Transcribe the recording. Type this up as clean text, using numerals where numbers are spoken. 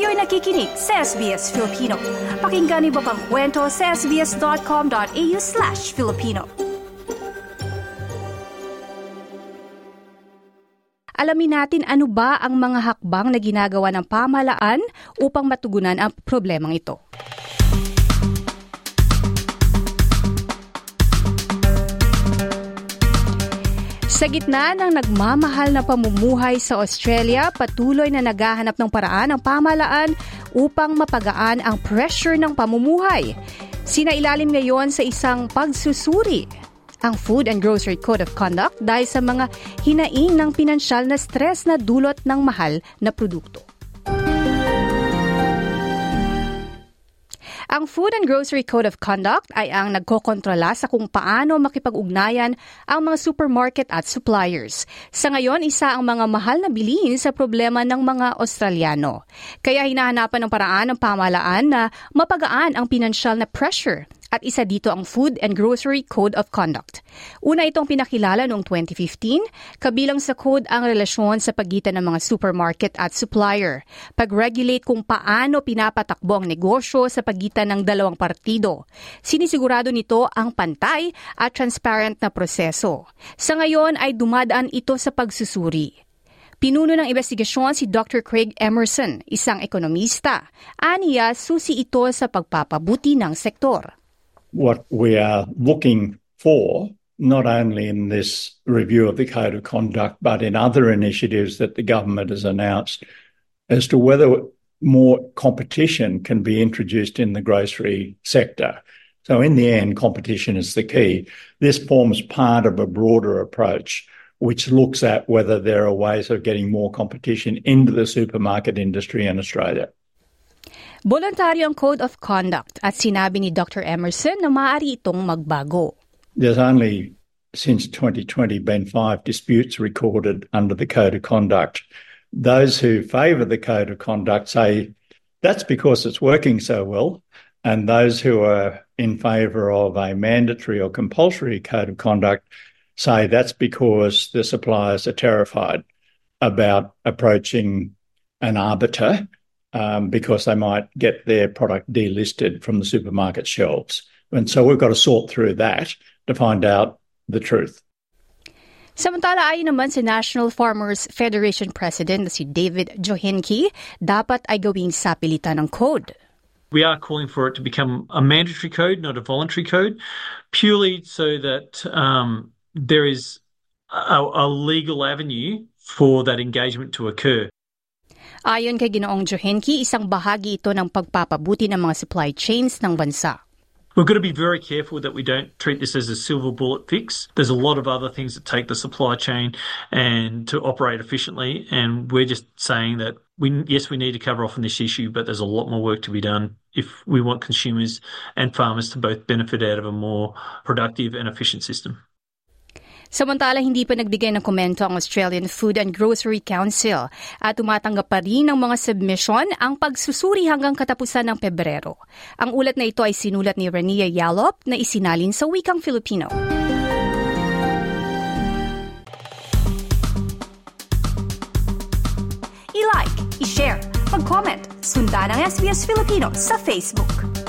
Kayo'y nakikinig sa SBS Filipino. Pakinggan niyo pa ang kwento sa sbs.com.au/Filipino. Alamin natin ano ba ang mga hakbang na ginagawa ng pamahalaan upang matugunan ang problemang ito. Sa gitna ng nagmamahal na pamumuhay sa Australia, patuloy na naghahanap ng paraan ang pamahalaan upang mapagaan ang pressure ng pamumuhay. Sinailalim ngayon sa isang pagsusuri ang Food and Grocery Code of Conduct dahil sa mga hinaing ng pinansyal na stress na dulot ng mahal na produkto. Ang Food and Grocery Code of Conduct ay ang nagkokontrola sa kung paano makipag-ugnayan ang mga supermarket at suppliers. Sa ngayon, isa ang mga mahal na bilihin sa problema ng mga Australiano. Kaya hinahanapan ng paraan ng pamahalaan na mapagaan ang pinansyal na pressure. At isa dito ang Food and Grocery Code of Conduct. Una itong pinakilala noong 2015, kabilang sa code ang relasyon sa pagitan ng mga supermarket at supplier. Pag-regulate kung paano pinapatakbo ang negosyo sa pagitan ng dalawang partido. Sinisigurado nito ang pantay at transparent na proseso. Sa ngayon ay dumadaan ito sa pagsusuri. Pinuno ng investigasyon si Dr. Craig Emerson, isang ekonomista. Aniya, susi ito sa pagpapabuti ng sektor. What we are looking for, not only in this review of the Code of Conduct, but in other initiatives that the government has announced, as to whether more competition can be introduced in the grocery sector. So in the end, competition is the key. This forms part of a broader approach, which looks at whether there are ways of getting more competition into the supermarket industry in Australia. Voluntaryo ang Code of Conduct at sinabi ni Dr. Emerson na maaari itong magbago. There's only since 2020 been 5 disputes recorded under the Code of Conduct. Those who favour the Code of Conduct say that's because it's working so well, and those who are in favour of a mandatory or compulsory Code of Conduct say that's because the suppliers are terrified about approaching an arbiter because they might get their product delisted from the supermarket shelves. And so we've got to sort through that to find out the truth. Samantala, ayon naman sa National Farmers Federation President na si David Jochinke, dapat ay gawing sapilitan ng code. We are calling for it to become a mandatory code, not a voluntary code, purely so that there is a legal avenue for that engagement to occur. Ayon kay Ginoong Jochinke, isang bahagi ito ng pagpapabuti ng mga supply chains ng bansa. We're going to be very careful that we don't treat this as a silver bullet fix. There's a lot of other things that take the supply chain and to operate efficiently, and we're just saying that we need to cover off on this issue, but there's a lot more work to be done if we want consumers and farmers to both benefit out of a more productive and efficient system. Samantala, hindi pa nagbigay ng komento ang Australian Food and Grocery Council at tumatanggap pa rin ng mga submission ang pagsusuri hanggang katapusan ng Pebrero. Ang ulat na ito ay sinulat ni Rania Yalop na isinalin sa wikang Filipino. I-like, i-share, mag-comment, sundan ang SBS Filipino sa Facebook.